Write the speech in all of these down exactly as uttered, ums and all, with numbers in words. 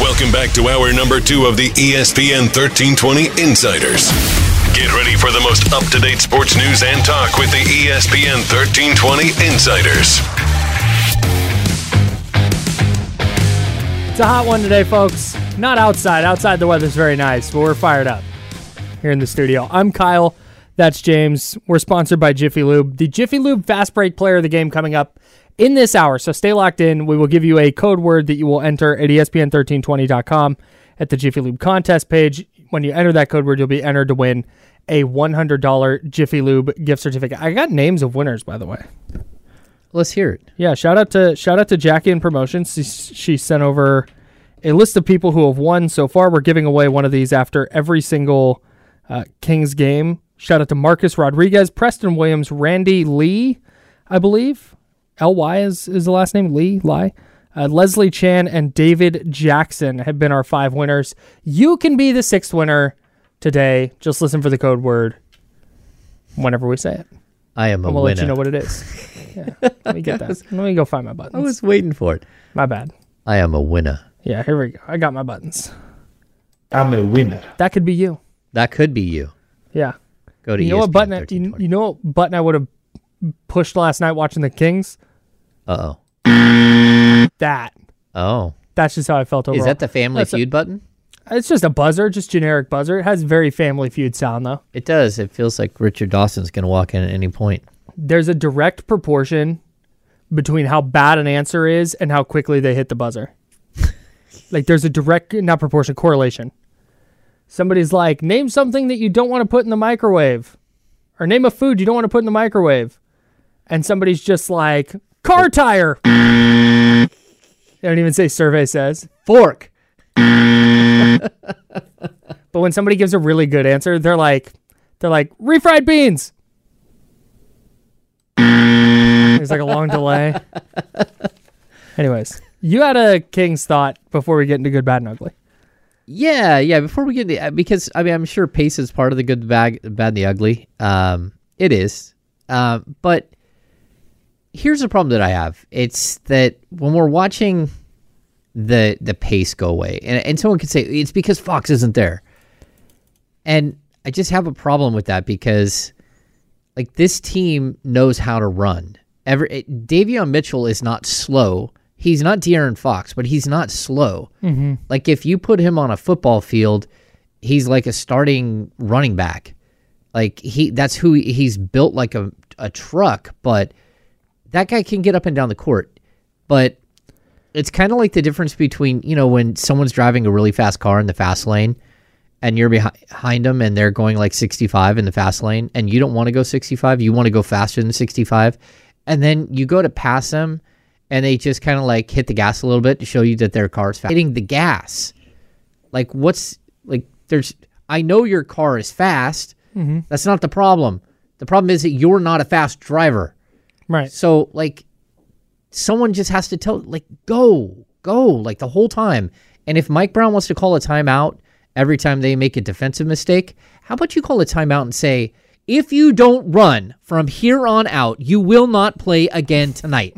Welcome back to hour number two of the E S P N thirteen twenty Insiders. Get ready for the most up-to-date sports news and talk with the E S P N thirteen twenty Insiders. It's a hot one today, folks. Not outside. Outside, the weather's very nice, but we're fired up here in the studio. I'm Kyle. That's James. We're sponsored by Jiffy Lube. The Jiffy Lube Fast Break Player of the Game coming up in this hour, so stay locked in. We will give you a code word that you will enter at E S P N thirteen twenty dot com at the Jiffy Lube contest page. When you enter that code word, you'll be entered to win a one hundred dollars Jiffy Lube gift certificate. I got names of winners, by the way. Let's hear it. Yeah, shout out to shout out to Jackie in Promotions. She, she sent over a list of people who have won so far. We're giving away one of these after every single uh, Kings game. Shout out to Marcus Rodriguez, Preston Williams, Randy Lee, I believe. L Y is, is the last name. Lee, Lie. Uh, Leslie Chan and David Jackson have been our five winners. You can be the sixth winner today. Just listen for the code word whenever we say it. I am a winner. We'll let you know what it is. Yeah, let me get that. Let me go find my buttons. I was waiting for it. My bad. I am a winner. Yeah, here we go. I got my buttons. I'm a winner. That could be you. That could be you. Yeah. Go to you. You know what button? I, you, you know what button I would have pushed last night watching the Kings? Uh oh. That. Oh. That's just how I felt overall. Is that the Family That's Feud a, button? It's just a buzzer, just generic buzzer. It has very Family Feud sound, though. It does. It feels like Richard Dawson's going to walk in at any point. There's a direct proportion between how bad an answer is and how quickly they hit the buzzer. Like, there's a direct, not proportion, correlation. Somebody's like, name something that you don't want to put in the microwave. Or name a food you don't want to put in the microwave. And somebody's just like, car tire. They don't even say survey says. Fork. But when somebody gives a really good answer, they're like, they're like, refried beans. There's like a long delay. Anyways, you had a King's thought before we get into good, bad, and ugly. Yeah, yeah. Before we get into, because I mean, I'm sure pace is part of the good, bad, bad, and the ugly. Um, it is. Uh, but. Here's a problem that I have. It's that when we're watching the the pace go away, and, and someone could say, it's because Fox isn't there. And I just have a problem with that because, like, this team knows how to run. Every, it, Davion Mitchell is not slow. He's not De'Aaron Fox, but he's not slow. Mm-hmm. Like, if you put him on a football field, he's like a starting running back. Like, he that's who he, he's built like a, a truck, but... That guy can get up and down the court, but it's kind of like the difference between, you know, when someone's driving a really fast car in the fast lane and you're behind them and they're going like sixty-five in the fast lane and you don't want to go sixty-five. You want to go faster than sixty-five. And then you go to pass them and they just kind of like hit the gas a little bit to show you that their car's fast. Hitting the gas. Like what's like there's, I know your car is fast. Mm-hmm. That's not the problem. The problem is that you're not a fast driver. Right. So, like, someone just has to tell, like, go, go, like, the whole time. And if Mike Brown wants to call a timeout every time they make a defensive mistake, how about you call a timeout and say, if you don't run from here on out, you will not play again tonight.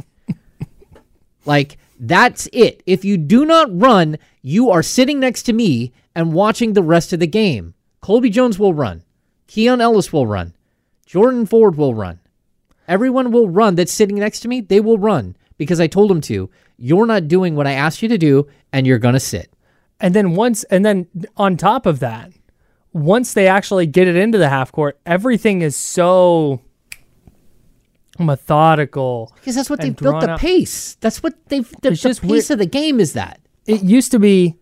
Like, that's it. If you do not run, you are sitting next to me and watching the rest of the game. Colby Jones will run. Keon Ellis will run. Jordan Ford will run. Everyone will run that's sitting next to me. They will run because I told them to. You're not doing what I asked you to do, and you're going to sit. And then once, and then on top of that, once they actually get it into the half court, everything is so methodical. Because that's what they've built the pace. That's what they've, the, the pace of the game is that. It used to be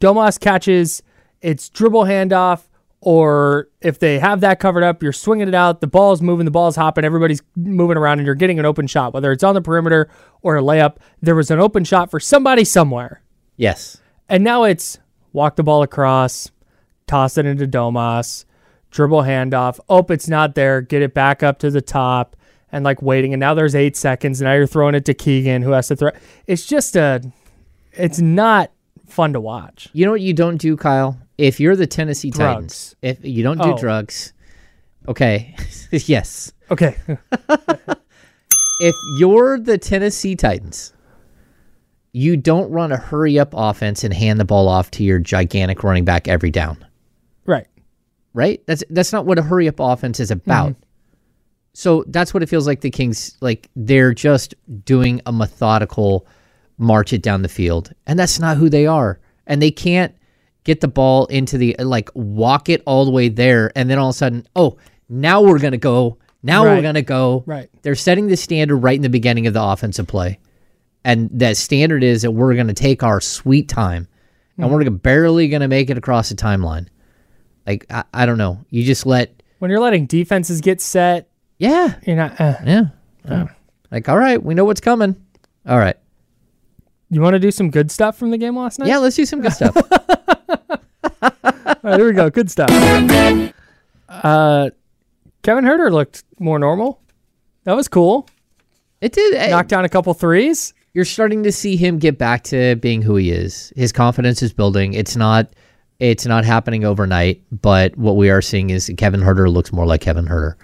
Domas catches, it's dribble handoff, or if they have that covered up, you're swinging it out, the ball's moving, the ball's hopping, everybody's moving around, and you're getting an open shot, whether it's on the perimeter or a layup. There was an open shot for somebody somewhere. Yes. And now it's walk the ball across, toss it into Domas, dribble handoff. Oh, it's not there. Get it back up to the top and like waiting. And now there's eight seconds. And now you're throwing it to Keegan, who has to throw. It's just a, it's not fun to watch. You know what you don't do, Kyle? If you're the Tennessee drugs. Titans, if you don't do oh. drugs, okay, yes. Okay. If you're the Tennessee Titans, you don't run a hurry-up offense and hand the ball off to your gigantic running back every down. Right. Right? That's that's not what a hurry-up offense is about. Mm-hmm. So that's what it feels like the Kings, like they're just doing a methodical march it down the field, and that's not who they are. And they can't get the ball into the, like, walk it all the way there, and then all of a sudden, oh, now we're going to go. Now right. we're going to go. Right. They're setting the standard right in the beginning of the offensive play. And that standard is that we're going to take our sweet time, and mm. we're gonna, barely going to make it across the timeline. Like, I, I don't know. You just let... When you're letting defenses get set... Yeah. You're not... Uh, yeah. Uh, like, all right, we know what's coming. All right. You want to do some good stuff from the game last night? Yeah, let's do some good stuff. All right, here we go. Good stuff. Uh, Kevin Huerter looked more normal. That was cool. It did. It knocked down a couple threes. You're starting to see him get back to being who he is. His confidence is building. It's not it's not happening overnight, but what we are seeing is Kevin Huerter looks more like Kevin Huerter.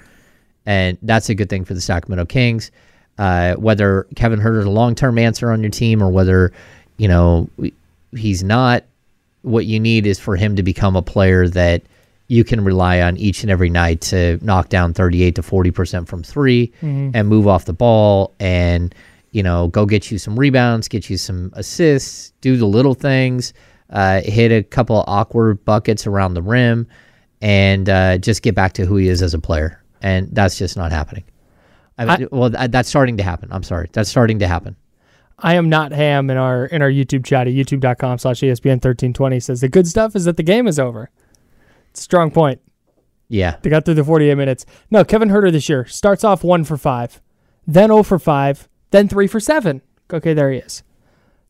And that's a good thing for the Sacramento Kings. Uh, whether Kevin Huerter is a long-term answer on your team or whether, you know, he's not, what you need is for him to become a player that you can rely on each and every night to knock down thirty-eight to forty percent from three mm-hmm. and move off the ball and, you know, go get you some rebounds, get you some assists, do the little things, uh, hit a couple of awkward buckets around the rim, and uh, just get back to who he is as a player. And that's just not happening. I mean, I, well, that's starting to happen. I'm sorry. That's starting to happen. I am not ham in our in our YouTube chat at youtube dot com slash E S P N thirteen twenty says the good stuff is that the game is over. It's a strong point. Yeah. They got through the forty-eight minutes. No, Kevin Huerter this year starts off one for five, then zero for five, then three for seven. Okay, there he is.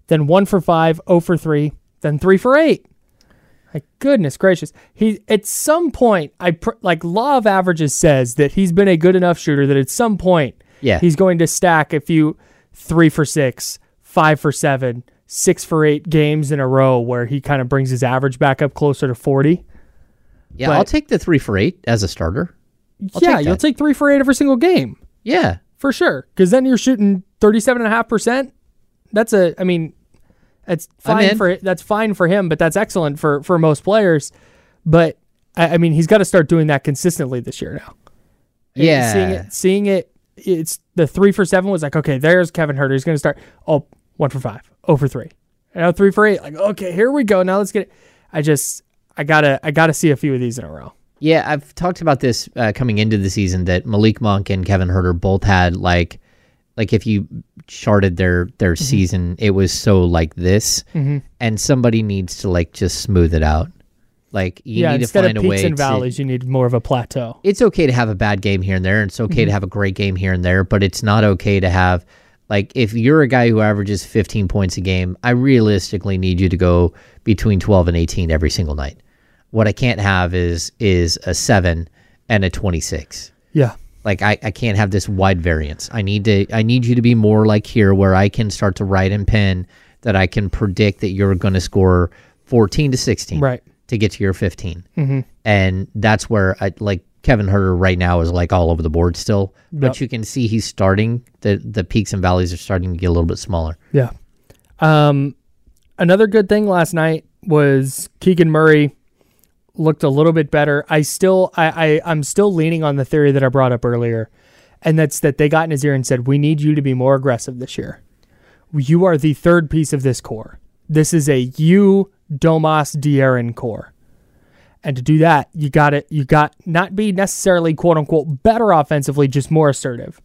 Then one for five, zero for three, then three for eight. My goodness gracious. He at some point, I pr- like law of averages says that he's been a good enough shooter that at some point yeah. he's going to stack a few three for six, five for seven, six for eight games in a row where he kind of brings his average back up closer to forty. Yeah, but I'll take the three for eight as a starter. I'll yeah, take you'll take three for eight every single game. Yeah. For sure. Because then you're shooting thirty-seven point five percent. That's a, I mean, that's fine for that's fine for him, but that's excellent for, for most players. But, I, I mean, he's got to start doing that consistently this year now. Yeah. Seeing it, seeing it, it's the three for seven was like, okay, there's Kevin Huerter. He's going to start, oh, one for five, oh for three. And now three for eight. Like, okay, here we go. Now let's get it. I just... I gotta, I gotta see a few of these in a row. Yeah, I've talked about this uh, coming into the season that Malik Monk and Kevin Huerter both had like, like if you charted their their mm-hmm. season, it was so like this, mm-hmm. and somebody needs to like just smooth it out. Like you yeah, need to find a way. Instead of peaks and valleys, you need more of a plateau. It's okay to have a bad game here and there, and it's okay mm-hmm. to have a great game here and there, but it's not okay to have like if you're a guy who averages fifteen points a game, I realistically need you to go between twelve and eighteen every single night. What I can't have is is a seven and a twenty-six. Yeah. Like I, I can't have this wide variance. I need to I need you to be more like here where I can start to write and pen that I can predict that you're going to score fourteen to sixteen right. to get to your fifteen. Mm-hmm. And that's where I like Kevin Huerter right now is like all over the board still, yep. but you can see he's starting the the peaks and valleys are starting to get a little bit smaller. Yeah. Um another good thing last night was Keegan Murray looked a little bit better. I still, I, I, I'm still leaning on the theory that I brought up earlier, and that's that they got in his ear and said, "We need you to be more aggressive this year. You are the third piece of this core. This is a you, Domas, De'Aaron core. And to do that, you got it. You got not be necessarily quote unquote better offensively, just more assertive.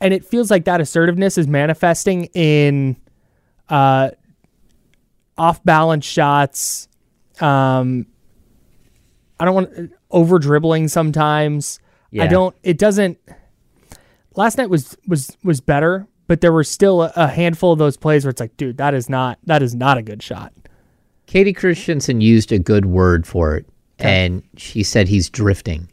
And it feels like that assertiveness is manifesting in uh, off-balance shots. Um, I don't want over dribbling sometimes. Yeah. I don't. It doesn't. Last night was was was better, but there were still a handful of those plays where it's like, dude, that is not that is not a good shot. Katie Christensen used a good word for it, okay. and she said he's drifting.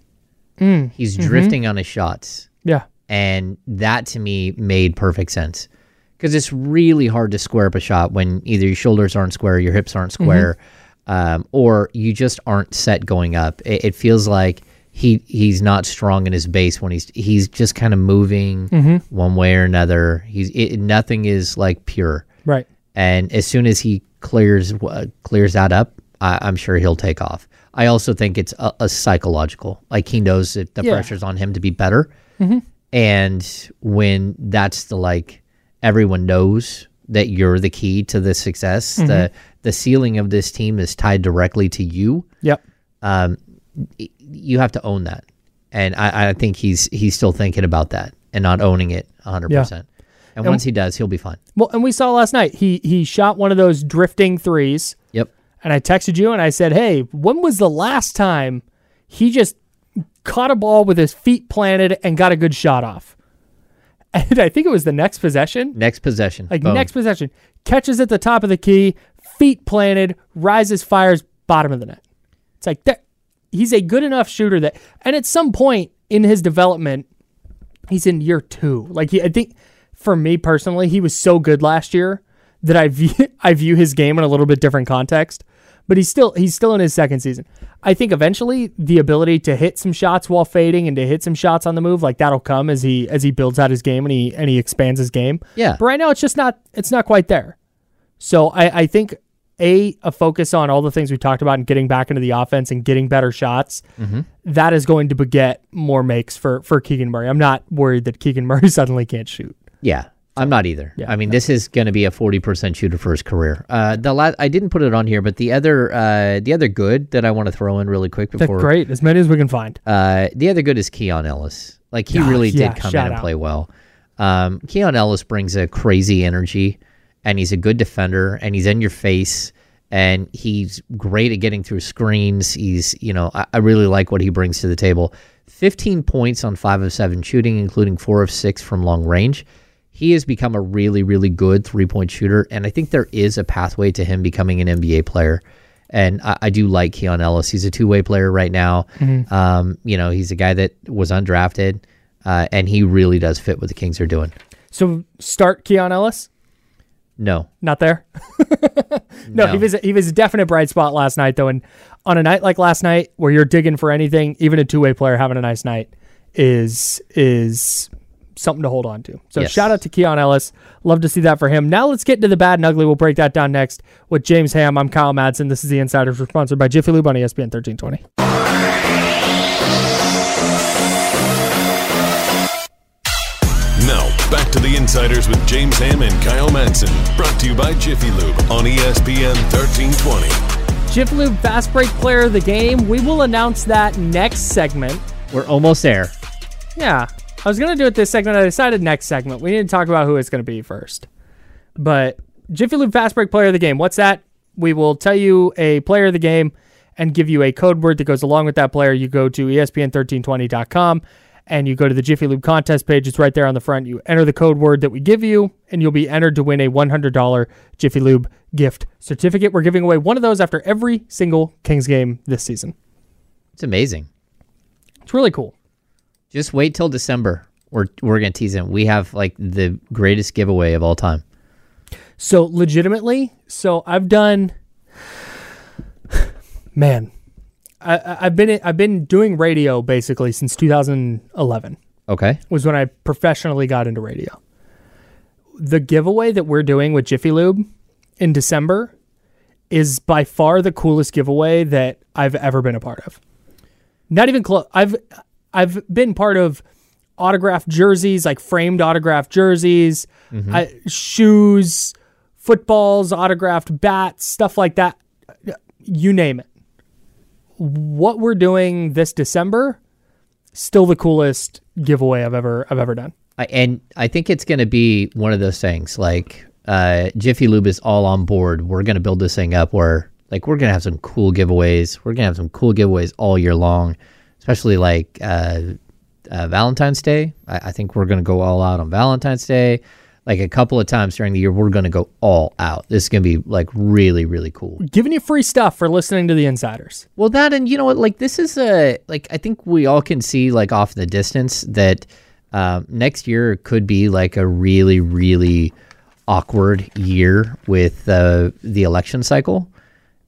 Mm, he's mm-hmm. drifting on his shots. Yeah. And that, to me, made perfect sense because it's really hard to square up a shot when either your shoulders aren't square, your hips aren't square, mm-hmm. um, or you just aren't set going up. It, it feels like he he's not strong in his base when he's he's just kind of moving mm-hmm. one way or another. He's it, nothing is like pure. Right. And as soon as he clears uh, clears that up, I, I'm sure he'll take off. I also think it's a, a psychological. Like, he knows that the yeah. pressure's on him to be better. Mm-hmm. And when that's the, like, everyone knows that you're the key to the success, mm-hmm. the the ceiling of this team is tied directly to you. Yep. Um, you have to own that. And I, I think he's he's still thinking about that and not owning it one hundred percent. Yeah. And, and once he does, he'll be fine. Well, and we saw last night, he he shot one of those drifting threes. Yep. And I texted you and I said, hey, when was the last time he just caught a ball with his feet planted and got a good shot off? And I think it was the next possession. Next possession. Like Boom. next possession. Catches at the top of the key, feet planted, rises, fires, bottom of the net. It's like, that, he's a good enough shooter that, and at some point in his development, he's in year two. Like, he, I think... For me personally, he was so good last year that I view, I view his game in a little bit different context. But he's still he's still in his second season. I think eventually the ability to hit some shots while fading and to hit some shots on the move, like, that'll come as he as he builds out his game and he and he expands his game. Yeah. But right now it's just not it's not quite there. So I, I think a a focus on all the things we talked about and getting back into the offense and getting better shots, mm-hmm. that is going to beget more makes for for Keegan Murray. I'm not worried that Keegan Murray suddenly can't shoot. Yeah, I'm not either. Yeah, I mean, this is going to be a forty percent shooter for his career. Uh, the la- I didn't put it on here, but the other uh, the other good that I want to throw in really quick before... That's great, as many as we can find. Uh, the other good is Keon Ellis. Like, he oh, really yeah, did come in and out. play well. Um, Keon Ellis brings a crazy energy, and he's a good defender, and he's in your face, and he's great at getting through screens. He's, you know, I, I really like what he brings to the table. fifteen points on five of seven shooting, including four of six from long range. He has become a really, really good three-point shooter, and I think there is a pathway to him becoming an N B A player. And I, I do like Keon Ellis. He's a two-way player right now. Mm-hmm. Um, you know, he's a guy that was undrafted, uh, and he really does fit what the Kings are doing. So start Keon Ellis? No. Not there? no, no, he was he was a definite bright spot last night, though. And on a night like last night where you're digging for anything, even a two-way player having a nice night is is... something to hold on to. So yes. Shout out to Keon Ellis. Love to see that for him. Now let's get into the bad and ugly. We'll break that down next with James Ham. I'm Kyle Madsen. This is The Insiders. We're sponsored by Jiffy Lube on E S P N thirteen twenty. Now back to The Insiders with James Ham and Kyle Madsen. Brought to you by Jiffy Lube on E S P N thirteen twenty. Jiffy Lube Fast Break Player of the Game. We will announce that next segment. We're almost there. Yeah. I was going to do it this segment. I decided next segment. We need to talk about who it's going to be first. But Jiffy Lube Fast Break Player of the Game. What's that? We will tell you a player of the game and give you a code word that goes along with that player. You go to E S P N thirteen twenty dot com and you go to the Jiffy Lube contest page. It's right there on the front. You enter the code word that we give you and you'll be entered to win a one hundred dollars Jiffy Lube gift certificate. We're giving away one of those after every single Kings game this season. It's amazing. It's really cool. Just wait till December. We're we're gonna tease him. We have like the greatest giveaway of all time. So legitimately, so I've done. Man, I, I've been I've been doing radio basically since two thousand eleven. Okay, was when I professionally got into radio. The giveaway that we're doing with Jiffy Lube in December is by far the coolest giveaway that I've ever been a part of. Not even close. I've. I've been part of autographed jerseys, like framed autographed jerseys, mm-hmm. I, shoes, footballs, autographed bats, stuff like that, you name it. What we're doing this December, still the coolest giveaway I've ever I've ever done. I, and I think it's going to be one of those things, like uh, Jiffy Lube is all on board. We're going to build this thing up where, like, we're going to have some cool giveaways. We're going to have some cool giveaways all year long, especially like uh, uh, Valentine's Day. I, I think we're going to go all out on Valentine's Day. Like, a couple of times during the year, we're going to go all out. This is going to be, like, really, really cool. Giving you free stuff for listening to The Insiders. Well, that, and you know what, like, this is a, like, I think we all can see, like, off the distance that uh, next year could be, like, a really, really awkward year with uh, the election cycle.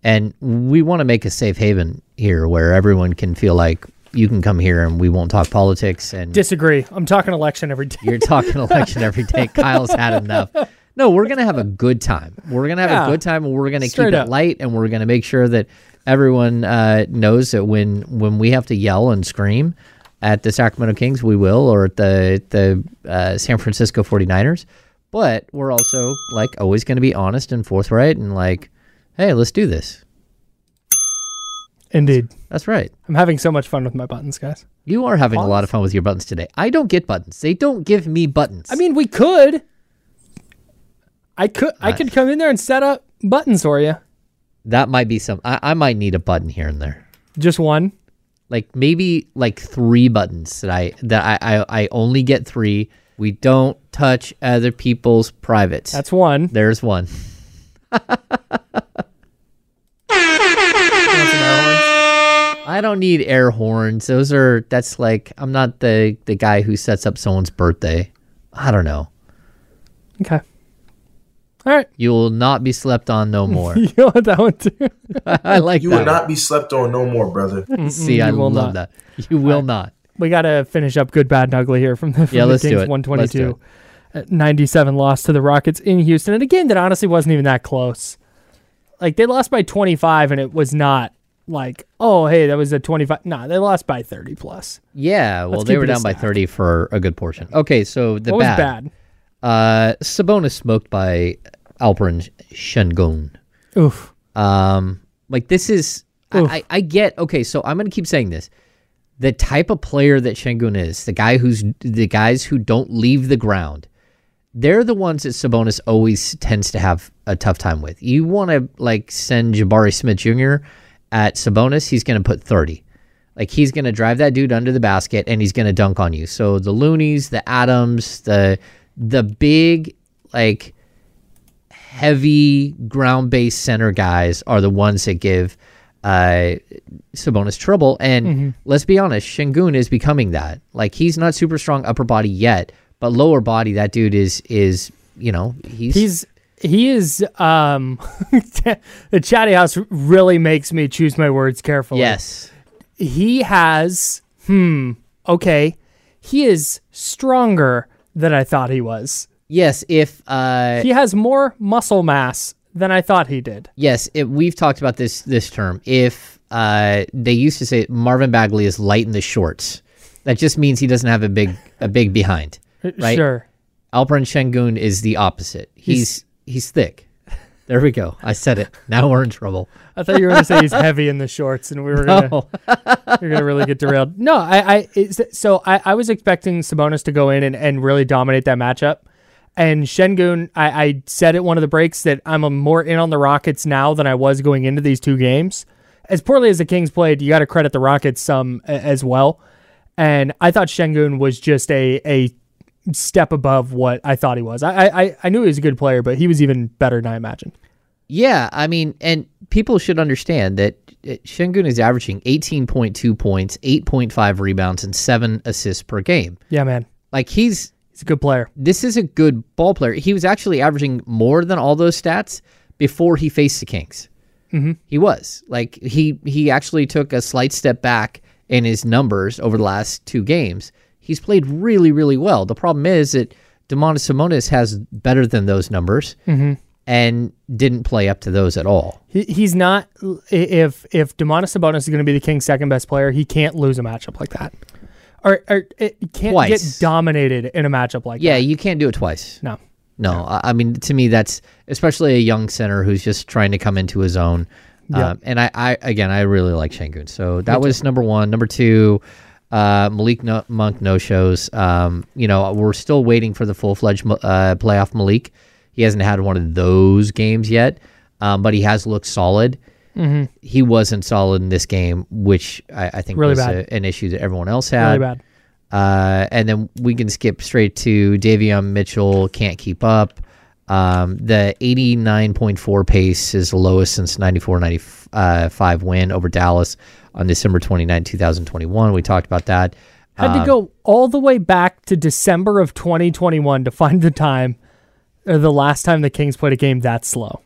And we want to make a safe haven here where everyone can feel like, you can come here and we won't talk politics. And disagree. I'm talking election every day. You're talking election every day. Kyle's had enough. No, we're going to have a good time. We're going to have yeah. a good time, and we're going to keep up. It light, and we're going to make sure that everyone uh, knows that when, when we have to yell and scream at the Sacramento Kings, we will, or at the, the uh, San Francisco forty-niners. But we're also, like, always going to be honest and forthright and like, hey, let's do this. Indeed. That's right. I'm having so much fun with my buttons, guys. You are having buttons. a lot of fun with your buttons today. I don't get buttons. They don't give me buttons. I mean, we could. I could. I, I could come in there and set up buttons for you. That might be some. I, I might need a button here and there. Just one? Like maybe like three buttons that I that I I, I only get three. We don't touch other people's privates. That's one. There's one. I don't need air horns. Those are, that's like, I'm not the, the guy who sets up someone's birthday. I don't know. Okay. All right. You will not be slept on no more. You know what that one too? I like you that. You will one. Not be slept on no more, brother. Mm-mm, See, I love not. that. You will right. not. We got to finish up good, bad, and ugly here from the, from yeah, the let's Kings do it. one twenty-two. Let's do it. ninety-seven loss to the Rockets in Houston. And again, that honestly wasn't even that close. Like, they lost by twenty-five, and it was not. Like, oh, hey, that was a twenty-five. Nah, they lost by thirty plus. Yeah, well, they were down by thirty for a good portion. Okay, so the bad. What was bad? Uh, Sabonis smoked by Alperen Şengün. Oof. Um, like, this is, I, I, I get, okay, so I'm going to keep saying this. The type of player that Şengün is, the guy who's, the guys who don't leave the ground, they're the ones that Sabonis always tends to have a tough time with. You want to, like, send Jabari Smith Junior at Sabonis, he's going to put thirty. Like, he's going to drive that dude under the basket, and he's going to dunk on you. So the Loonies, the Adams, the the big, like, heavy ground-based center guys are the ones that give uh, Sabonis trouble. And mm-hmm. let's be honest, Şengün is becoming that. Like, he's not super strong upper body yet, but lower body, that dude is, is you know, he's... he's- He is, um, the chatty house really makes me choose my words carefully. Yes. He has, hmm, okay, he is stronger than I thought he was. Yes, if... Uh, he has more muscle mass than I thought he did. Yes, it, we've talked about this this term. If uh, they used to say Marvin Bagley is light in the shorts, that just means he doesn't have a big a big behind, right? Sure. Alperen Şengün is the opposite. He's... he's He's thick. There we go. I said it. Now we're in trouble. I thought you were going to say he's heavy in the shorts, and we were going to we were going to really get derailed. No, I, I it's, so I, I was expecting Sabonis to go in and, and really dominate that matchup. And Şengün, I, I said at one of the breaks that I'm a more in on the Rockets now than I was going into these two games. As poorly as the Kings played, you got to credit the Rockets some as well. And I thought Şengün was just a a. step above what I thought he was. I, I I knew he was a good player, but he was even better than I imagined. Yeah, I mean, and people should understand that Şengün is averaging eighteen point two points, eight point five rebounds, and seven assists per game. Yeah, man. Like, he's... He's a good player. This is a good ball player. He was actually averaging more than all those stats before he faced the Kings. Mm-hmm. He was. Like, he, he actually took a slight step back in his numbers over the last two games. He's played really, really well. The problem is that Domantas Sabonis has better than those numbers mm-hmm. and didn't play up to those at all. He, he's not... If if Domantas Sabonis is going to be the Kings' second best player, he can't lose a matchup like that. Or, or it can't twice. Get dominated in a matchup like yeah, that. Yeah, you can't do it twice. No. No, yeah. I, I mean, to me, that's especially a young center who's just trying to come into his own. Yeah. Um, and I, I, again, I really like Şengün. So that was number one. Number two, uh, Malik no- Monk no-shows. Um, you know, we're still waiting for the full-fledged uh, playoff Malik. He hasn't had one of those games yet, um, but he has looked solid. Mm-hmm. He wasn't solid in this game, which I, I think really was a, an issue that everyone else had. Really bad. Uh, and then we can skip straight to Davion Mitchell can't keep up. Um, the eighty-nine point four pace is the lowest since ninety-four ninety-five win over Dallas on December twenty-ninth, twenty twenty-one. We talked about that. Had um, to go all the way back to December of twenty twenty-one to find the time, or the last time the Kings played a game that slow.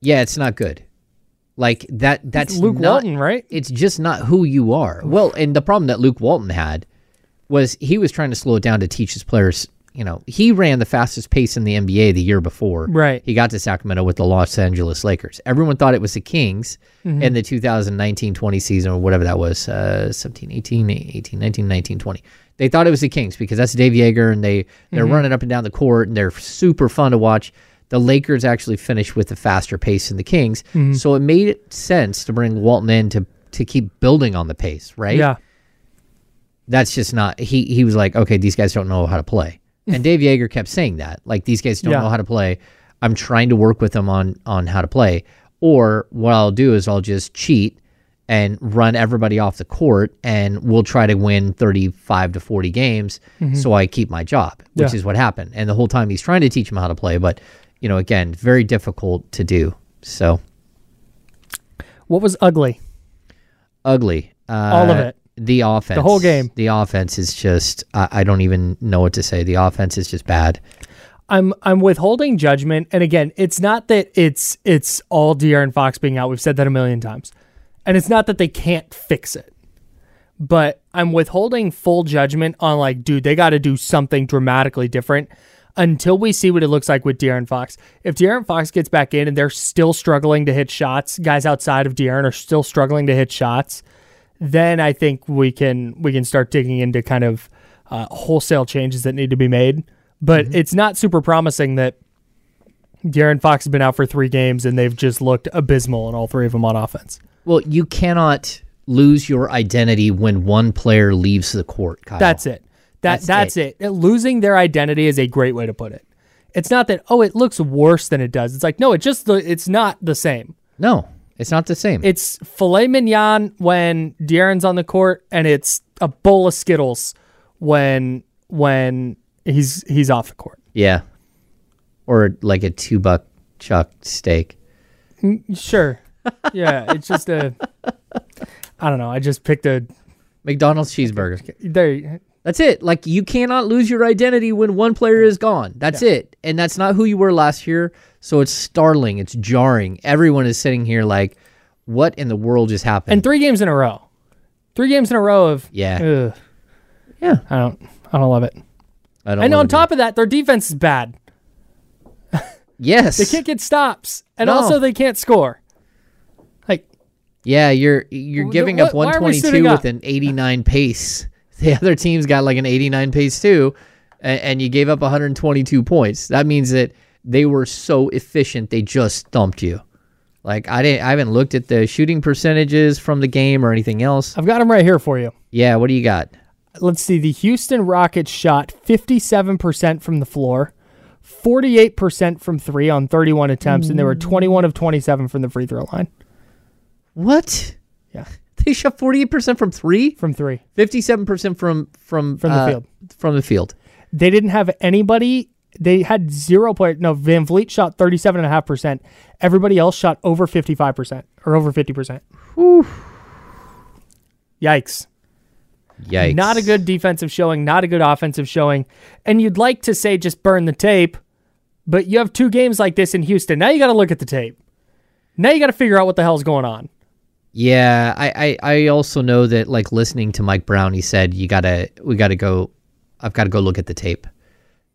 Yeah, it's not good. Like that. That's it's Luke not, Walton, right? It's just not who you are. Well, and the problem that Luke Walton had was he was trying to slow it down to teach his players. You know, he ran the fastest pace in the N B A the year before. Right. He got to Sacramento with the Los Angeles Lakers. Everyone thought it was the Kings mm-hmm. in the two thousand nineteen twenty season or whatever that was, uh, seventeen, eighteen, eighteen, nineteen, nineteen, twenty. They thought it was the Kings because that's Dave Yeager, and they, they're mm-hmm. running up and down the court, and they're super fun to watch. The Lakers actually finished with a faster pace than the Kings, mm-hmm. so it made sense to bring Walton in to to keep building on the pace, right? Yeah. That's just not... He he was like, okay, these guys don't know how to play. And Dave Yeager kept saying that. Like, these guys don't yeah. know how to play. I'm trying to work with them on, on how to play. Or what I'll do is I'll just cheat and run everybody off the court, and we'll try to win thirty-five to forty games mm-hmm. so I keep my job, which yeah. is what happened. And the whole time he's trying to teach them how to play, but... You know, again, very difficult to do. So, what was ugly? Ugly. Uh, All of it. The offense. The whole game. The offense is just. I, I don't even know what to say. The offense is just bad. I'm I'm withholding judgment, and again, it's not that it's it's all De'Aaron Fox being out. We've said that a million times, and it's not that they can't fix it. But I'm withholding full judgment on like, dude, they got to do something dramatically different. Until we see what it looks like with De'Aaron Fox. If De'Aaron Fox gets back in and they're still struggling to hit shots, guys outside of De'Aaron are still struggling to hit shots, then I think we can we can start digging into kind of uh, wholesale changes that need to be made. But mm-hmm. it's not super promising that De'Aaron Fox has been out for three games and they've just looked abysmal in all three of them on offense. Well, you cannot lose your identity when one player leaves the court, Kyle. That's it. That, that's that's it. it. Losing their identity is a great way to put it. It's not that, oh, it looks worse than it does. It's like, no, it just it's not the same. No, it's not the same. It's filet mignon when De'Aaron's on the court, and it's a bowl of Skittles when when he's he's off the court. Yeah. Or like a two-buck chuck steak. Sure. Yeah, it's just a... I don't know. I just picked a... McDonald's cheeseburger. There you go. That's it. Like, you cannot lose your identity when one player is gone. That's yeah. it. And that's not who you were last year. So it's startling. It's jarring. Everyone is sitting here like, what in the world just happened? And three games in a row. Three games in a row of... Yeah. Ugh. Yeah. I don't I don't love it. I don't And on top it. of that, their defense is bad. Yes. They can't get stops. And no. also, they can't score. Like... Yeah, you're, you're giving what, up one twenty-two with up? an eighty-nine pace. The other team's got like an eighty-nine pace too, and, and you gave up one hundred twenty-two points. That means that they were so efficient, they just thumped you. Like, I didn't, I haven't looked at the shooting percentages from the game or anything else. I've got them right here for you. Yeah, what do you got? Let's see. The Houston Rockets shot fifty-seven percent from the floor, forty-eight percent from three on thirty-one attempts, mm. and they were twenty-one of twenty-seven from the free throw line. What? Yeah. They shot forty-eight percent from three? From three. fifty-seven percent from from, from the uh, field. From the field. They didn't have anybody. They had zero players. No, Van Vliet shot thirty-seven point five percent. Everybody else shot over fifty-five percent or over fifty percent. Whew. Yikes. Yikes. Not a good defensive showing, not a good offensive showing. And you'd like to say just burn the tape, but you have two games like this in Houston. Now you got to look at the tape. Now you got to figure out what the hell's going on. Yeah, I, I, I also know that, like, listening to Mike Brown, he said you gotta we gotta go, I've got to go look at the tape.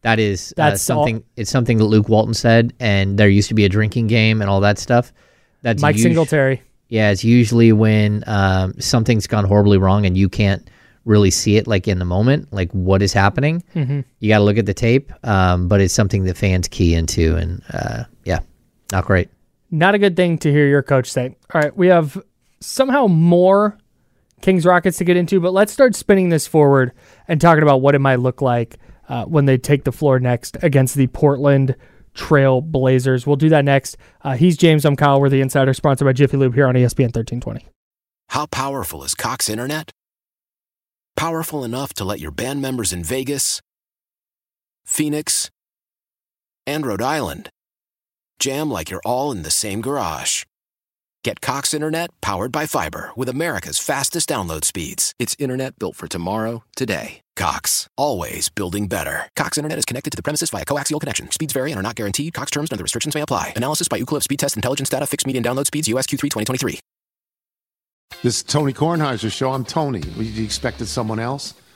That is that's uh, something. All. It's something that Luke Walton said, and there used to be a drinking game and all that stuff. That's Mike usu- Singletary. Yeah, it's usually when um, something's gone horribly wrong and you can't really see it like in the moment, like what is happening. Mm-hmm. You got to look at the tape, um, but it's something that fans key into, and uh, yeah, not great. Not a good thing to hear your coach say. All right, we have somehow more Kings Rockets to get into, but let's start spinning this forward and talking about what it might look like uh, when they take the floor next against the Portland Trail Blazers. We'll do that next. Uh, he's James. I'm Kyle. We're the Insider, sponsored by Jiffy Lube here on E S P N thirteen twenty. How powerful is Cox Internet? Powerful enough to let your band members in Vegas, Phoenix, and Rhode Island jam like you're all in the same garage. Get Cox Internet powered by fiber with America's fastest download speeds. It's internet built for tomorrow, today. Cox, always building better. Cox Internet is connected to the premises via coaxial connection. Speeds vary and are not guaranteed. Cox terms and other restrictions may apply. Analysis by Ookla speed test intelligence data. Fixed median download speeds. U S Q three twenty twenty-three. This is Tony Kornheiser show. I'm Tony. You expected someone else?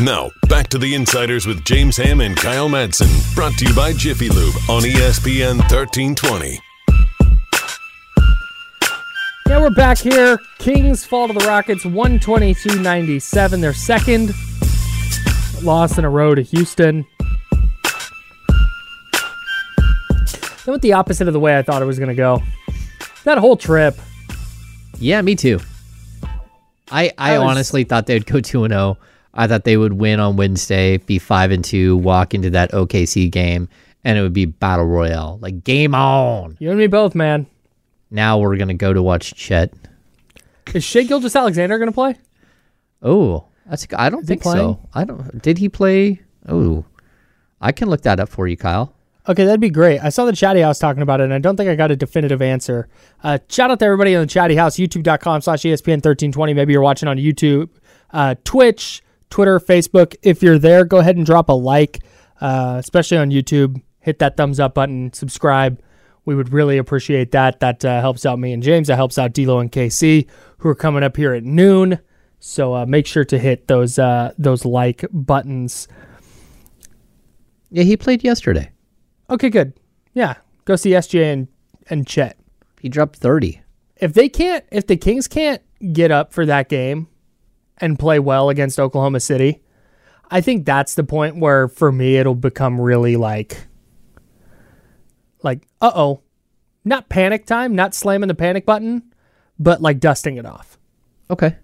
Now, back to the Insiders with James Hamm and Kyle Madsen. Brought to you by Jiffy Lube on E S P N thirteen twenty. Yeah, we're back here. Kings fall to the Rockets one twenty-two ninety-seven. Their second loss in a row to Houston. That went the opposite of the way I thought it was going to go. That whole trip. Yeah, me too. I, I, I was... honestly thought they'd go two and oh. I thought they would win on Wednesday, be five and two, walk into that O K C game, and it would be Battle Royale. Like, game on! You and me both, man. Now we're going to go to watch Chet. Is Shea Gilgeous-Alexander going to play? Oh, that's. I don't Is think so. I don't. Did he play? Oh, I can look that up for you, Kyle. Okay, that'd be great. I saw the Chatty House talking about it, and I don't think I got a definitive answer. Uh, shout out to everybody on the Chatty House, youtube dot com slash E S P N thirteen twenty. Maybe you're watching on YouTube, uh, Twitch, Twitter, Facebook. If you're there, go ahead and drop a like, uh, especially on YouTube. Hit that thumbs up button, subscribe. We would really appreciate that. That uh, helps out me and James. That helps out D-Lo and K C, who are coming up here at noon. So uh, make sure to hit those uh, those like buttons. Yeah, he played yesterday. Okay, good. Yeah, go see S J and, and Chet. He dropped thirty. If they can't, if the Kings can't get up for that game and play well against Oklahoma City, I think that's the point where, for me, it'll become really like, like, uh-oh, not panic time, not slamming the panic button, but like dusting it off. Okay.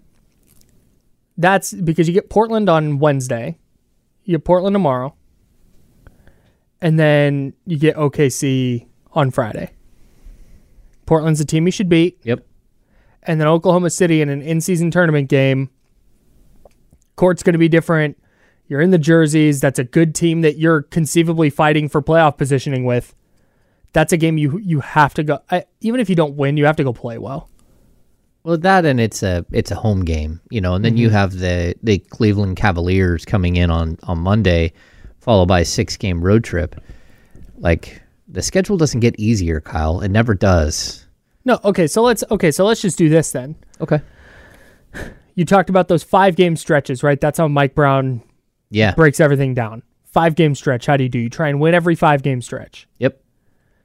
That's because you get Portland on Wednesday, you get Portland tomorrow, and then you get O K C on Friday. Portland's the team you should beat. Yep. And then Oklahoma City in an in-season tournament game. Court's going to be different. You're in the jerseys. That's a good team that you're conceivably fighting for playoff positioning with. That's a game you you have to go. I, even if you don't win, you have to go play well. Well, that and it's a it's a home game, you know. And then mm-hmm. you have the the Cleveland Cavaliers coming in on on Monday, followed by a six game road trip. Like, the schedule doesn't get easier, Kyle. It never does. No. Okay. So let's okay. So let's just do this then. Okay. You talked about those five-game stretches, right? That's how Mike Brown yeah. breaks everything down. Five-game stretch, how do you do? You try and win every five-game stretch. Yep.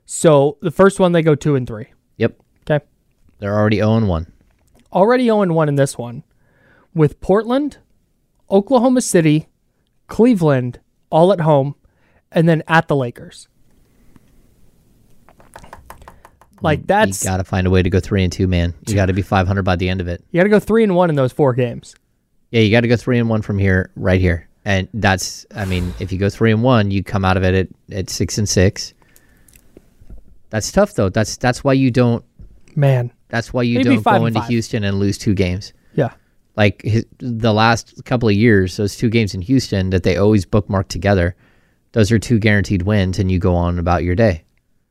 So the first one, they go two and three. Yep. Okay. They're already oh and one. Already oh and one in this one. With Portland, Oklahoma City, Cleveland, all at home, and then at the Lakers. Like, that's, you got to find a way to go three and two, man. You got to be five hundred by the end of it. You got to go three and one in those four games. Yeah, you got to go three and one from here, right here, and that's. I mean, if you go three and one, you come out of it at, at six and six. That's tough, though. That's that's why you don't. Man, that's why you Maybe don't go into five. Houston and lose two games. Yeah, like his, the last couple of years, those two games in Houston that they always bookmark together. Those are two guaranteed wins, and you go on about your day.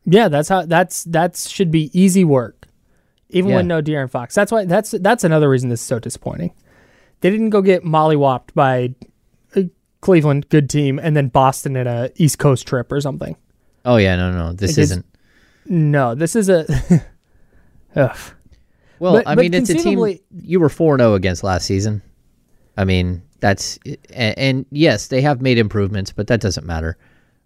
Yeah, that's how that's that should be easy work, even yeah. when no De'Aaron Fox. That's why that's that's another reason this is so disappointing. They didn't go get mollywopped by a Cleveland, good team, and then Boston at a East Coast trip or something. Oh, yeah, no, no, this like isn't. No, this is a... Ugh. Well, but, I mean, it's a team you were four and oh against last season. I mean, that's... And, and yes, they have made improvements, but that doesn't matter.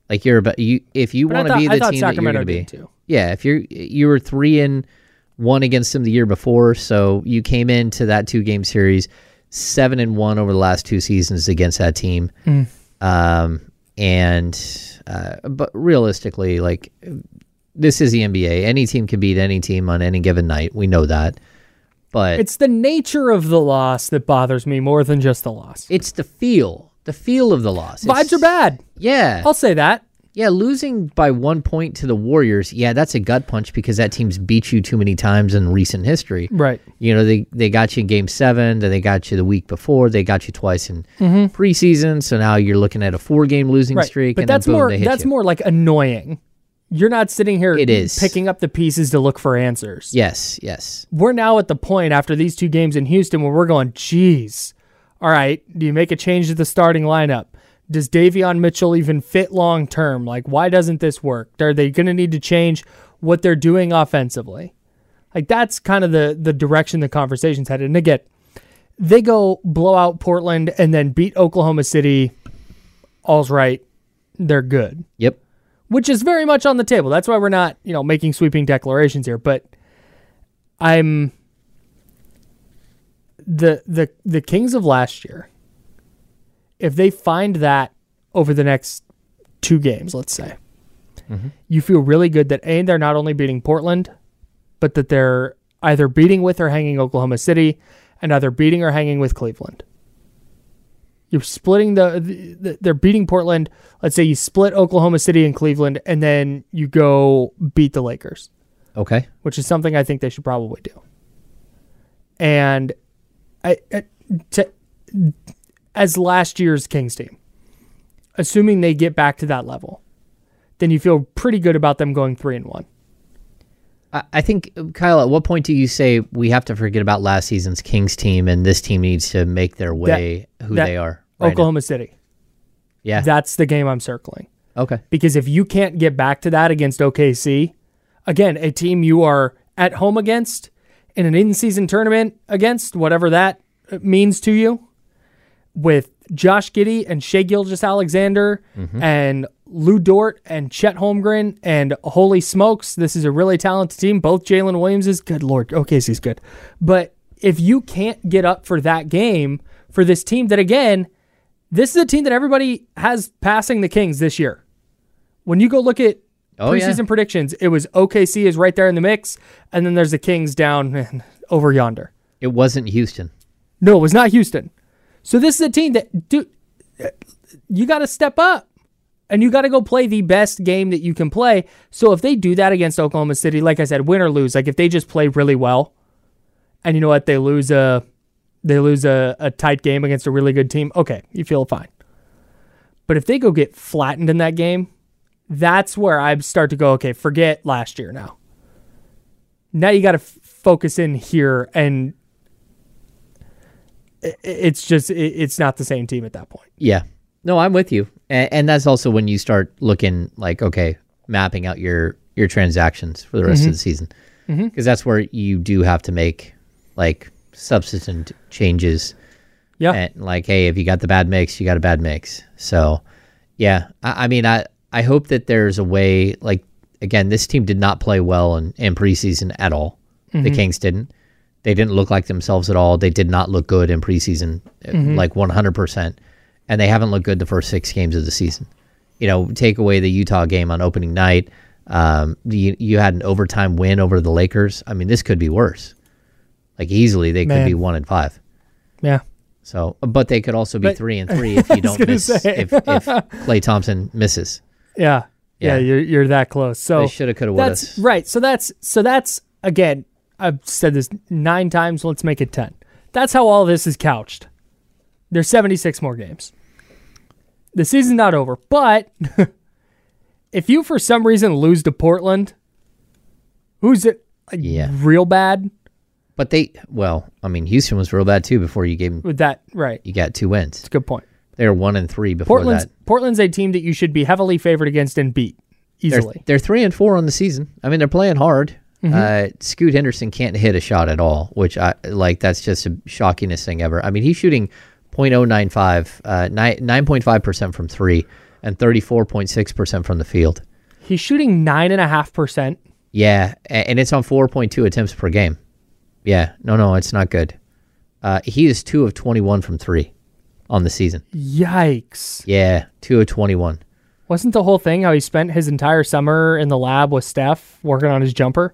Like, you're about... You, if you want to be the team Sacramento that you're going to be... Too. Yeah, if you're... You were three and one against them the year before, so you came into that two-game series seven and one over the last two seasons against that team. Mm. Um, and... Uh, but realistically, like... This is the N B A. Any team can beat any team on any given night. We know that. But it's the nature of the loss that bothers me more than just the loss. It's the feel. The feel of the loss. Vibes it's, are bad. Yeah. I'll say that. Yeah, losing by one point to the Warriors, yeah, that's a gut punch because that team's beat you too many times in recent history. Right. You know, they, they got you in game seven, then they got you the week before, they got you twice in mm-hmm. preseason, so now you're looking at a four-game losing right. streak, but and that's then boom, more, they hit that's you. more like annoying. You're not sitting here it is. picking up the pieces to look for answers. Yes, yes. We're now at the point after these two games in Houston where we're going, geez, all right, do you make a change to the starting lineup? Does Davion Mitchell even fit long term? Like, why doesn't this work? Are they going to need to change what they're doing offensively? Like, that's kind of the, the direction the conversation's headed. And again, they go blow out Portland and then beat Oklahoma City. All's right. They're good. Yep. Which is very much on the table. That's why we're not, you know, making sweeping declarations here. But I'm the the the Kings of last year. If they find that over the next two games, let's say, mm-hmm. you feel really good that A, they're not only beating Portland, but that they're either beating with or hanging Oklahoma City, and either beating or hanging with Cleveland. You're splitting the, the, they're beating Portland. Let's say you split Oklahoma City and Cleveland, and then you go beat the Lakers. Okay. Which is something I think they should probably do. And I, I to, as last year's Kings team, assuming they get back to that level, then you feel pretty good about them going three and one. I, I think, Kyle, at what point do you say we have to forget about last season's Kings team and this team needs to make their way that, who that, they are? Right Oklahoma now. City. Yeah. That's the game I'm circling. Okay. Because if you can't get back to that against O K C, again, a team you are at home against in an in-season tournament against, whatever that means to you, with Josh Giddey and Shai Gilgeous-Alexander mm-hmm. and Lou Dort and Chet Holmgren, and holy smokes, this is a really talented team. Both Jalen Williams is good. Lord, O K C's good. But if you can't get up for that game for this team that, again, this is a team that everybody has passing the Kings this year. When you go look at oh, preseason yeah. predictions, it was O K C is right there in the mix, and then there's the Kings down over yonder. It wasn't Houston. No, it was not Houston. So this is a team that, dude, you got to step up. And you got to go play the best game that you can play. So if they do that against Oklahoma City, like I said, win or lose, like if they just play really well, and you know what, they lose a they lose a, a tight game against a really good team, okay, you feel fine. But if they go get flattened in that game, that's where I start to go, okay, forget last year now. Now you got to f- focus in here, and it's just, it's not the same team at that point. Yeah. No, I'm with you. And that's also when you start looking like, okay, mapping out your, your transactions for the rest mm-hmm. of the season. Because mm-hmm. that's where you do have to make like substantive changes. Yeah. And like, hey, if you got the bad mix, you got a bad mix. So, yeah. I, I mean, I, I hope that there's a way, like, again, this team did not play well in, in preseason at all. Mm-hmm. The Kings didn't. They didn't look like themselves at all. They did not look good in preseason, mm-hmm. like one hundred percent. And they haven't looked good the first six games of the season. You know, take away the Utah game on opening night. Um, you, you had an overtime win over the Lakers. I mean, this could be worse. Like, easily, they Man. could be one and five. Yeah. So, but they could also be but, three and three if you don't miss. Say. if if Klay Thompson misses. Yeah. Yeah. yeah you're you're that close. So they shoulda, coulda, woulda. That's right. So that's so that's again. I've said this nine times. Let's make it ten. That's how all this is couched. There's seventy-six more games. The season's not over, but if you for some reason lose to Portland, who's it like, yeah. real bad, But they, well, I mean, Houston was real bad too before you gave them. With that, right. You got two wins. That's a good point. They were one and three before Portland's, that. Portland's a team that you should be heavily favored against and beat easily. They're, they're three and four on the season. I mean, they're playing hard. Mm-hmm. Uh, Scoot Henderson can't hit a shot at all, which I like. That's just the shockingest thing ever. I mean, he's shooting point oh nine five, uh, nine point five percent from three, and thirty-four point six percent from the field. He's shooting nine and a half percent. Yeah, and it's on four point two attempts per game. Yeah, no, no, it's not good. Uh, he is two of twenty-one from three on the season. Yikes. Yeah, two of twenty-one. Wasn't the whole thing how he spent his entire summer in the lab with Steph working on his jumper?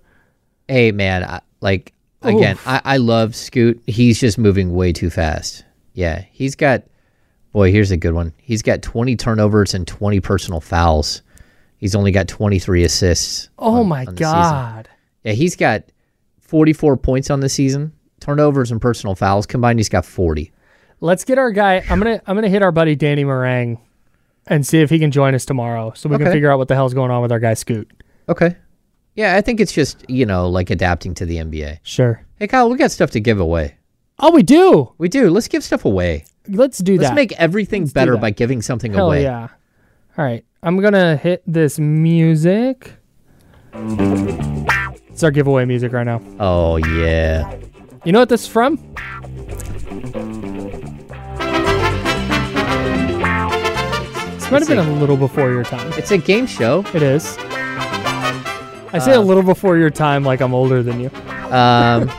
Hey, man, I, like, again, I, I love Scoot. He's just moving way too fast. Yeah, he's got, boy, here's a good one. He's got twenty turnovers and twenty personal fouls. He's only got twenty-three assists. Oh, on, my on God. Season. Yeah, he's got forty-four points on the season. Turnovers and personal fouls combined, he's got forty. Let's get our guy. I'm going to I'm gonna hit our buddy Danny Meringue and see if he can join us tomorrow so we okay. can figure out what the hell's going on with our guy Scoot. Okay. Yeah, I think it's just, you know, like adapting to the N B A. Sure. Hey, Kyle, we got stuff to give away. Oh, we do. We do. Let's give stuff away. Let's do Let's that. Let's make everything Let's better by giving something Hell away. Yeah. All right. I'm going to hit this music. It's our giveaway music right now. Oh, yeah. You know what this is from? This might it's have been a, a little before your time. It's a game show. It is. I say uh, a little before your time like I'm older than you. Um...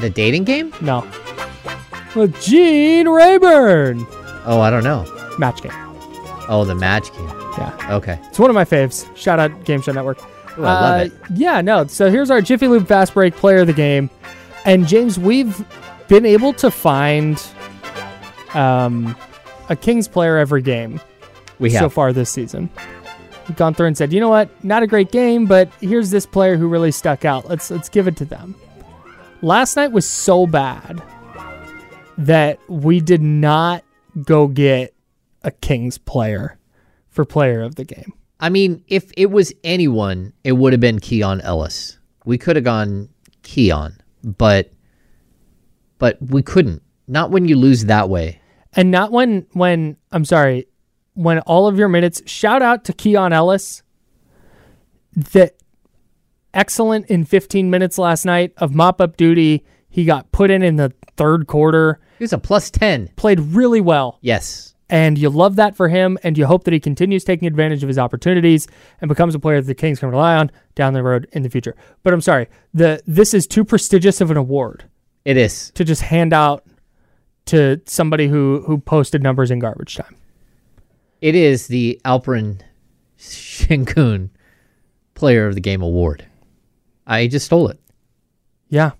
The dating game? No. With Gene Rayburn. Oh, I don't know. Match game. Oh, the match game. Yeah. Okay. It's one of my faves. Shout out Game Show Network. Ooh, I uh, love it. Yeah, no. So here's our Jiffy Lube Fast Break player of the game. And James, we've been able to find um, a Kings player every game we have so far this season. We've gone through and said, you know what? Not a great game, but here's this player who really stuck out. Let's let's give it to them. Last night was so bad that we did not go get a Kings player for player of the game. I mean, if it was anyone, it would have been Keon Ellis. We could have gone Keon, but but we couldn't. Not when you lose that way. And not when, when I'm sorry, when all of your minutes, shout out to Keon Ellis, that excellent in fifteen minutes last night of mop-up duty. He got put in in the third quarter. He was a plus ten. Played really well. Yes. And you love that for him, and you hope that he continues taking advantage of his opportunities and becomes a player that the Kings can rely on down the road in the future. But I'm sorry, the this is too prestigious of an award. It is. To just hand out to somebody who, who posted numbers in garbage time. It is the Alperen Şengün Player of the Game Award. I just stole it. Yeah.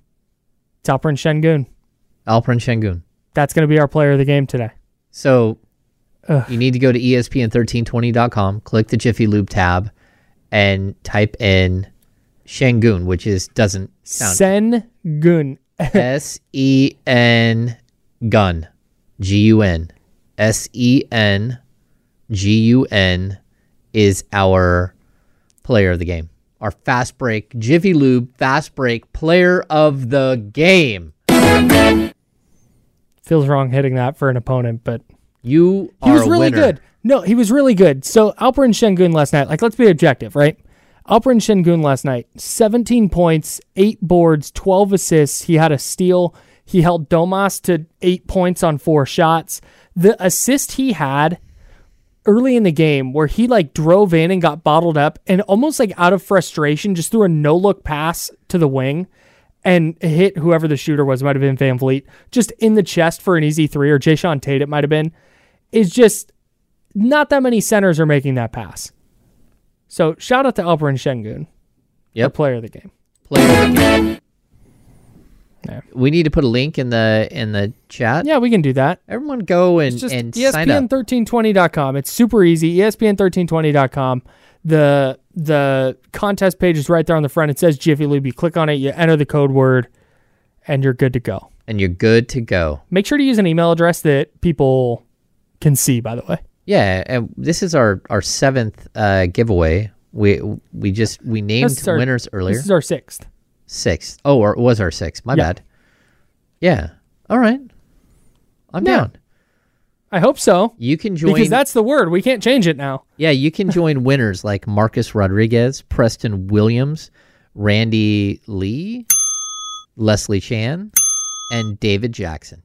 It's Alperen Şengün. Alperen Şengün. That's going to be our player of the game today. So Ugh. you need to go to E S P N thirteen twenty dot com, click the Jiffy Lube tab, and type in Şengün, which is doesn't sound... Şengün. S E N Gun. G U N. S E N G U N is our player of the game. Our fast break, Jiffy Lube, fast break, player of the game. Feels wrong hitting that for an opponent, but you are he was really winner. good. No, he was really good. So Alperen Şengün last night, like let's be objective, right? Alperen Şengün last night, seventeen points, eight boards, twelve assists. He had a steal. He held Domas to eight points on four shots. The assist he had early in the game where he like drove in and got bottled up and almost like out of frustration just threw a no-look pass to the wing and hit whoever the shooter was, might have been Van Vliet, just in the chest for an easy three, or Jayshawn Tate it might have been. It's just not that many centers are making that pass. So shout out to Alperen Şengün, yep. the player of the game. Player of the game. No. We need to put a link in the in the chat. Yeah, we can do that. Everyone go and, and sign up. E S P N thirteen twenty dot com. It's super easy. E S P N thirteen twenty dot com. The the contest page is right there on the front. It says Jiffy Lube. You click on it, you enter the code word, and you're good to go. And you're good to go. Make sure to use an email address that people can see, by the way. Yeah, and this is our, our seventh uh, giveaway. We we just we named our, winners earlier. This is our sixth. sixth. Oh, or it was our sixth. My yeah. bad. Yeah. All right. I'm yeah. down. I hope so. You can join. Because that's the word. We can't change it now. Yeah, you can join winners like Marcus Rodriguez, Preston Williams, Randy Lee, Leslie Chan, and David Jackson.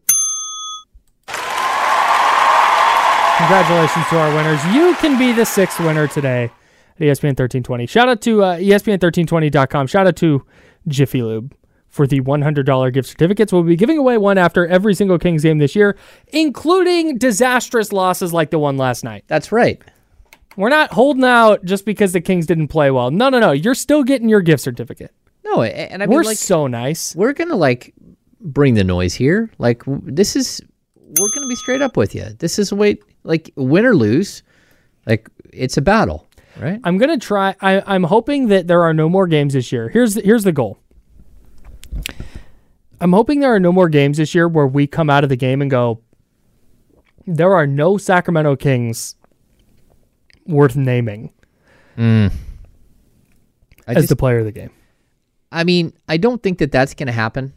Congratulations to our winners. You can be the sixth winner today at E S P N thirteen twenty. Shout out to uh, E S P N thirteen twenty dot com. Shout out to Jiffy Lube for the one hundred dollars gift certificates. We'll be giving away one after every single Kings game this year, including disastrous losses like the one last night. That's right. We're not holding out just because the Kings didn't play well. No, no, no. You're still getting your gift certificate. No, and I mean, we're like, so nice. We're going to like bring the noise here. Like this is, we're going to be straight up with you. This is the way, like win or lose, like it's a battle, right? I'm going to try. I, I'm hoping that there are no more games this year. Here's the, here's the goal. I'm hoping there are no more games this year where we come out of the game and go, there are no Sacramento Kings worth naming mm. as just, the player of the game. I mean, I don't think that that's going to happen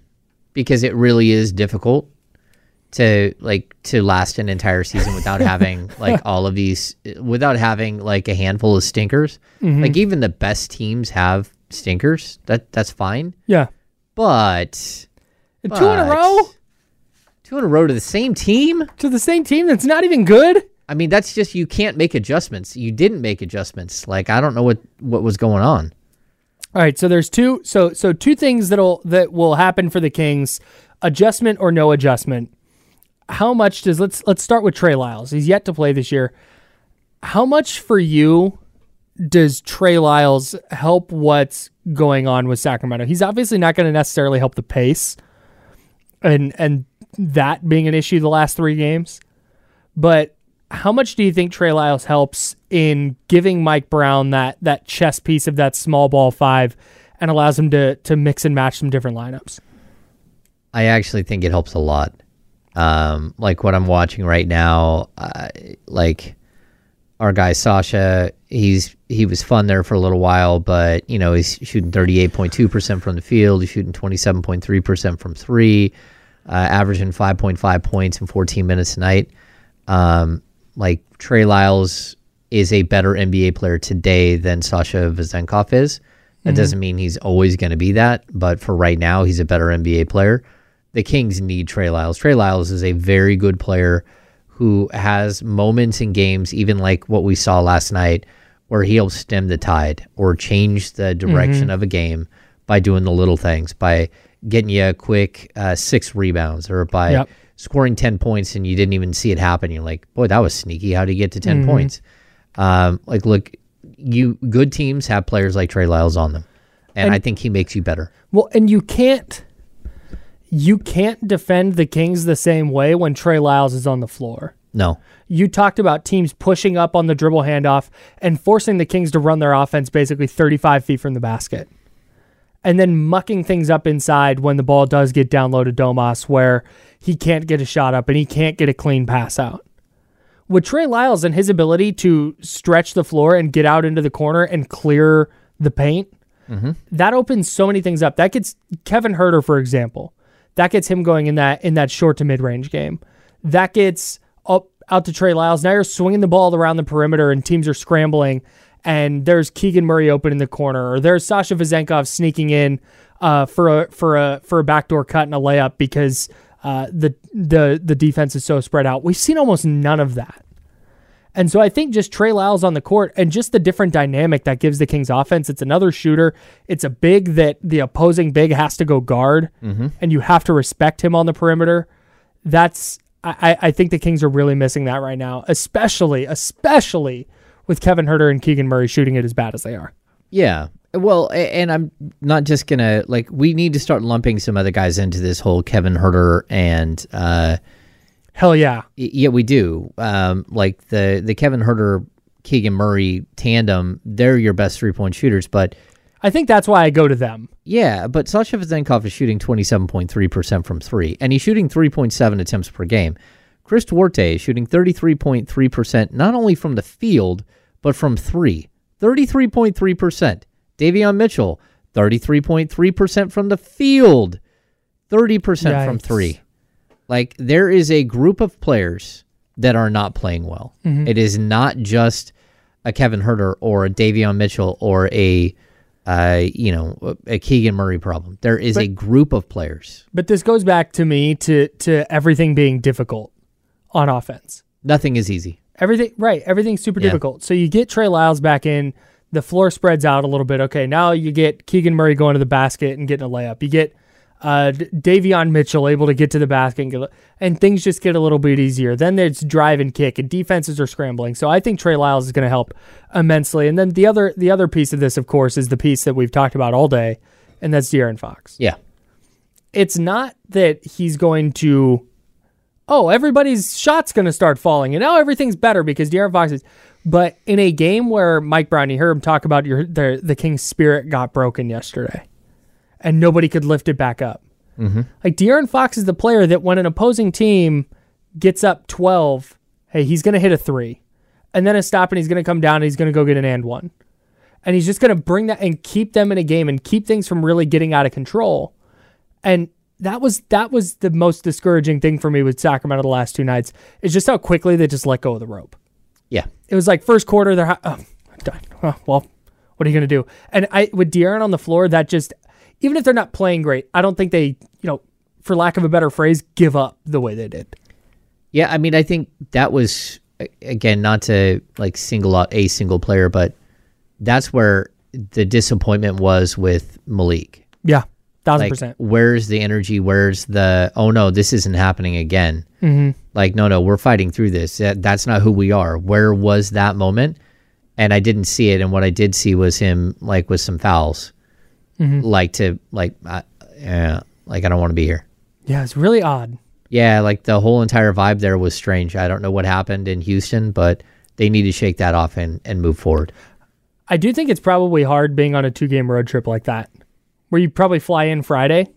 because it really is difficult to like to last an entire season without having like all of these, without having like a handful of stinkers. Mm-hmm. Like even the best teams have stinkers. That that's fine. Yeah. But, but two in a row, two in a row to the same team, to the same team that's not even good. I mean, that's just you can't make adjustments. You didn't make adjustments. Like I don't know what, what was going on. All right, so there's two. So so two things that'll that will happen for the Kings: adjustment or no adjustment. How much does let's let's start with Trey Lyles. He's yet to play this year. How much for you does Trey Lyles help what's going on with Sacramento? He's obviously not going to necessarily help the pace and and that being an issue the last three games. But how much do you think Trey Lyles helps in giving Mike Brown that that chess piece of that small ball five and allows him to to mix and match some different lineups? I actually think it helps a lot. Um, like what I'm watching right now, uh, like our guy Sasha, he's he was fun there for a little while, but you know he's shooting thirty-eight point two percent from the field. He's shooting twenty-seven point three percent from three, uh, averaging five point five points in fourteen minutes a night. Um, like Trey Lyles is a better N B A player today than Sasha Vazenkov is. That mm-hmm. doesn't mean he's always going to be that, but for right now, he's a better N B A player. The Kings need Trey Lyles. Trey Lyles is a very good player who has moments in games, even like what we saw last night, where he'll stem the tide or change the direction mm-hmm. of a game by doing the little things, by getting you a quick uh, six rebounds or by yep. scoring ten points and you didn't even see it happen. You're like, boy, that was sneaky. How'd he get to ten mm-hmm. points? Um, like, look, you good teams have players like Trey Lyles on them, and, and I think he makes you better. Well, and you can't... You can't defend the Kings the same way when Trey Lyles is on the floor. No. You talked about teams pushing up on the dribble handoff and forcing the Kings to run their offense basically thirty-five feet from the basket. And then mucking things up inside when the ball does get down low to Domas where he can't get a shot up and he can't get a clean pass out. With Trey Lyles and his ability to stretch the floor and get out into the corner and clear the paint, mm-hmm. that opens so many things up. That gets Kevin Huerter, for example. That gets him going in that in that short to mid-range game. That gets up out to Trey Lyles. Now you're swinging the ball around the perimeter and teams are scrambling and there's Keegan Murray open in the corner or there's Sasha Vazenkov sneaking in uh, for a for a for a backdoor cut and a layup because uh, the the the defense is so spread out. We've seen almost none of that. And so I think just Trey Lyles on the court and just the different dynamic that gives the Kings offense. It's another shooter. It's a big that the opposing big has to go guard, mm-hmm. and you have to respect him on the perimeter. That's I, I think the Kings are really missing that right now, especially, especially with Kevin Huerter and Keegan Murray shooting it as bad as they are. Yeah. Well, and I'm not just going to, like, we need to start lumping some other guys into this whole Kevin Huerter and – uh Hell yeah. Yeah, we do. Um, like the, the Kevin Huerter, Keegan Murray tandem, they're your best three-point shooters, but... I think that's why I go to them. Yeah, but Sasha Vazenkov is shooting twenty-seven point three percent from three, and he's shooting three point seven attempts per game. Chris Duarte is shooting thirty-three point three percent, not only from the field, but from three. thirty-three point three percent. Davion Mitchell, thirty-three point three percent from the field, thirty percent Yikes. From three. Like, there is a group of players that are not playing well. Mm-hmm. It is not just a Kevin Huerter or a Davion Mitchell or a, uh, you know, a Keegan Murray problem. There is but, a group of players. But this goes back to me to to everything being difficult on offense. Nothing is easy. Everything, right. Everything's super yeah. difficult. So you get Trey Lyles back in. The floor spreads out a little bit. Okay, now you get Keegan Murray going to the basket and getting a layup. You get uh, Davion Mitchell able to get to the basket, and, get, and things just get a little bit easier. Then there's drive and kick, and defenses are scrambling. So I think Trey Lyles is going to help immensely. And then the other the other piece of this, of course, is the piece that we've talked about all day, and that's De'Aaron Fox. Yeah. It's not that he's going to, oh, everybody's shot's going to start falling, and now everything's better because De'Aaron Fox is... But in a game where Mike Brown, you heard him talk about your the, the King's spirit got broken yesterday and nobody could lift it back up. Mm-hmm. Like De'Aaron Fox is the player that when an opposing team gets up twelve, hey, he's going to hit a three and then a stop and he's going to come down and he's going to go get an and one. And he's just going to bring that and keep them in a game and keep things from really getting out of control. And that was that was the most discouraging thing for me with Sacramento the last two nights is just how quickly they just let go of the rope. Yeah, it was like first quarter. They're oh, oh, well, what are you gonna do? And I with De'Aaron on the floor, that just even if they're not playing great, I don't think they, you know, for lack of a better phrase, give up the way they did. Yeah, I mean, I think that was again not to like single out a single player, but that's where the disappointment was with Malik. Yeah, thousand like, percent. Where's the energy? Where's the oh no, this isn't happening again. Mm-hmm. Like, no, no, we're fighting through this. That's not who we are. Where was that moment? And I didn't see it. And what I did see was him, like, with some fouls. Mm-hmm. Like, to, like, uh, uh, like I don't want to be here. Yeah, it's really odd. Yeah, like, the whole entire vibe there was strange. I don't know what happened in Houston, but they need to shake that off and, and move forward. I do think it's probably hard being on a two-game road trip like that, where you probably fly in Friday. Well,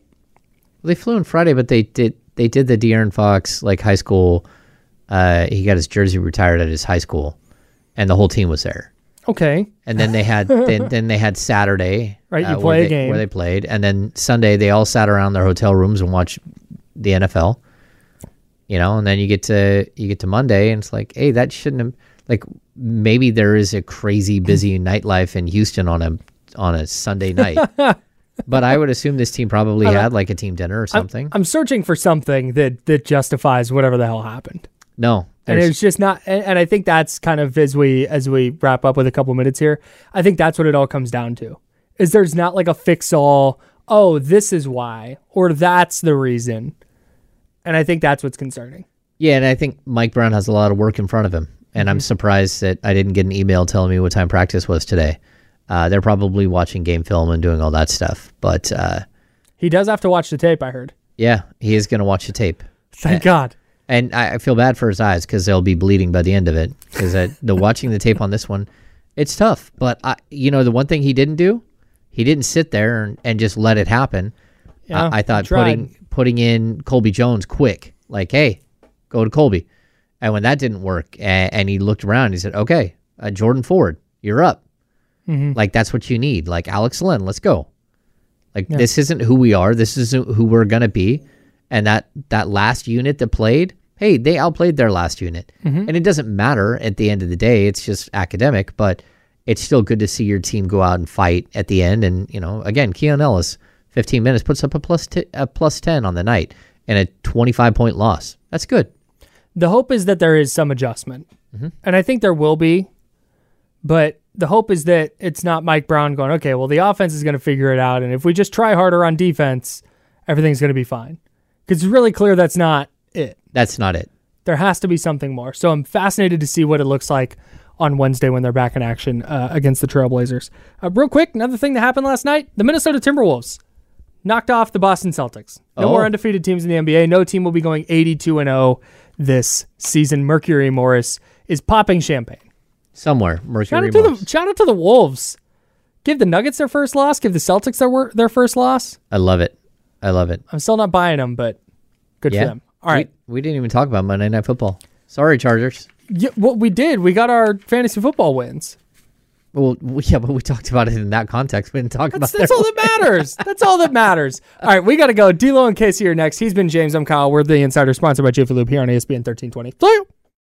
they flew in Friday, but they did... They did the De'Aaron Fox, like, high school. Uh, he got his jersey retired at his high school, and the whole team was there. Okay. And then they had then, then they had Saturday, right? You uh, play where a they, game where they played, and then Sunday they all sat around their hotel rooms and watched the N F L. You know, and then you get to you get to Monday, and it's like, hey, that shouldn't have, like maybe there is a crazy busy nightlife in Houston on a on a Sunday night. But I would assume this team probably had like a team dinner or something. I'm, I'm searching for something that, that justifies whatever the hell happened. No. And it's just not, and, and I think that's kind of as we, as we wrap up with a couple minutes here, I think that's what it all comes down to is there's not like a fix all, oh, this is why, or that's the reason. And I think that's what's concerning. Yeah. And I think Mike Brown has a lot of work in front of him. And mm-hmm. I'm surprised that I didn't get an email telling me what time practice was today. Uh, they're probably watching game film and doing all that stuff, but uh, he does have to watch the tape. I heard. Yeah, he is going to watch the tape. Thank and, God. And I feel bad for his eyes because they'll be bleeding by the end of it. Because the watching the tape on this one, it's tough. But I, you know, the one thing he didn't do, he didn't sit there and, and just let it happen. Yeah, I, I thought putting putting in Colby Jones quick, like, hey, go to Colby. And when that didn't work, and, and he looked around, he said, okay, uh, Jordan Ford, you're up. Mm-hmm. Like, that's what you need. Like, Alex Len, let's go. Like, yeah. This isn't who we are. This isn't who we're going to be. And that, that last unit that played, hey, they outplayed their last unit. Mm-hmm. And it doesn't matter at the end of the day. It's just academic, but it's still good to see your team go out and fight at the end. And, you know, again, Keon Ellis, fifteen minutes, puts up a plus, t- a plus ten on the night and a twenty-five point loss. That's good. The hope is that there is some adjustment. Mm-hmm. And I think there will be, but... The hope is that it's not Mike Brown going, okay, well, the offense is going to figure it out, and if we just try harder on defense, everything's going to be fine. Because it's really clear that's not it. That's not it. There has to be something more. So I'm fascinated to see what it looks like on Wednesday when they're back in action uh, against the Trailblazers. Uh, real quick, another thing that happened last night, the Minnesota Timberwolves knocked off the Boston Celtics. No oh. more undefeated teams in the N B A. No team will be going eighty-two and oh this season. Mercury Morris is popping champagne. Somewhere, Mercury shout out, Morris. The, shout out to the Wolves. Give the Nuggets their first loss. Give the Celtics their their first loss. I love it. I love it. I'm still not buying them, but good yeah. for them. All right. We, we didn't even talk about Monday Night Football. Sorry, Chargers. Yeah, what well, we did. We got our fantasy football wins. Well, yeah, but we talked about it in that context. We didn't talk that's, about it. That's all that matters. That's all that matters. All right, we got to go. D-Lo and Casey are next. He's been James. I'm Kyle. We're The Insider, sponsored by Jiffy Lube here on E S P N thirteen twenty. Flew.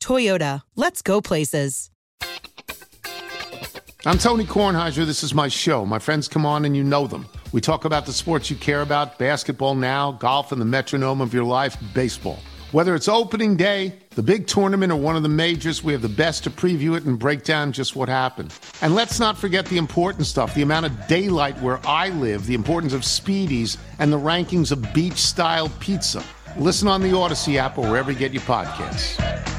Toyota. Let's go places. I'm Tony Kornheiser. This is my show. My friends come on and you know them. We talk about the sports you care about, basketball now, golf, and the metronome of your life, baseball. Whether it's opening day, the big tournament, or one of the majors, we have the best to preview it and break down just what happened. And let's not forget the important stuff, the amount of daylight where I live, the importance of Speedies, and the rankings of beach-style pizza. Listen on the Odyssey app or wherever you get your podcasts.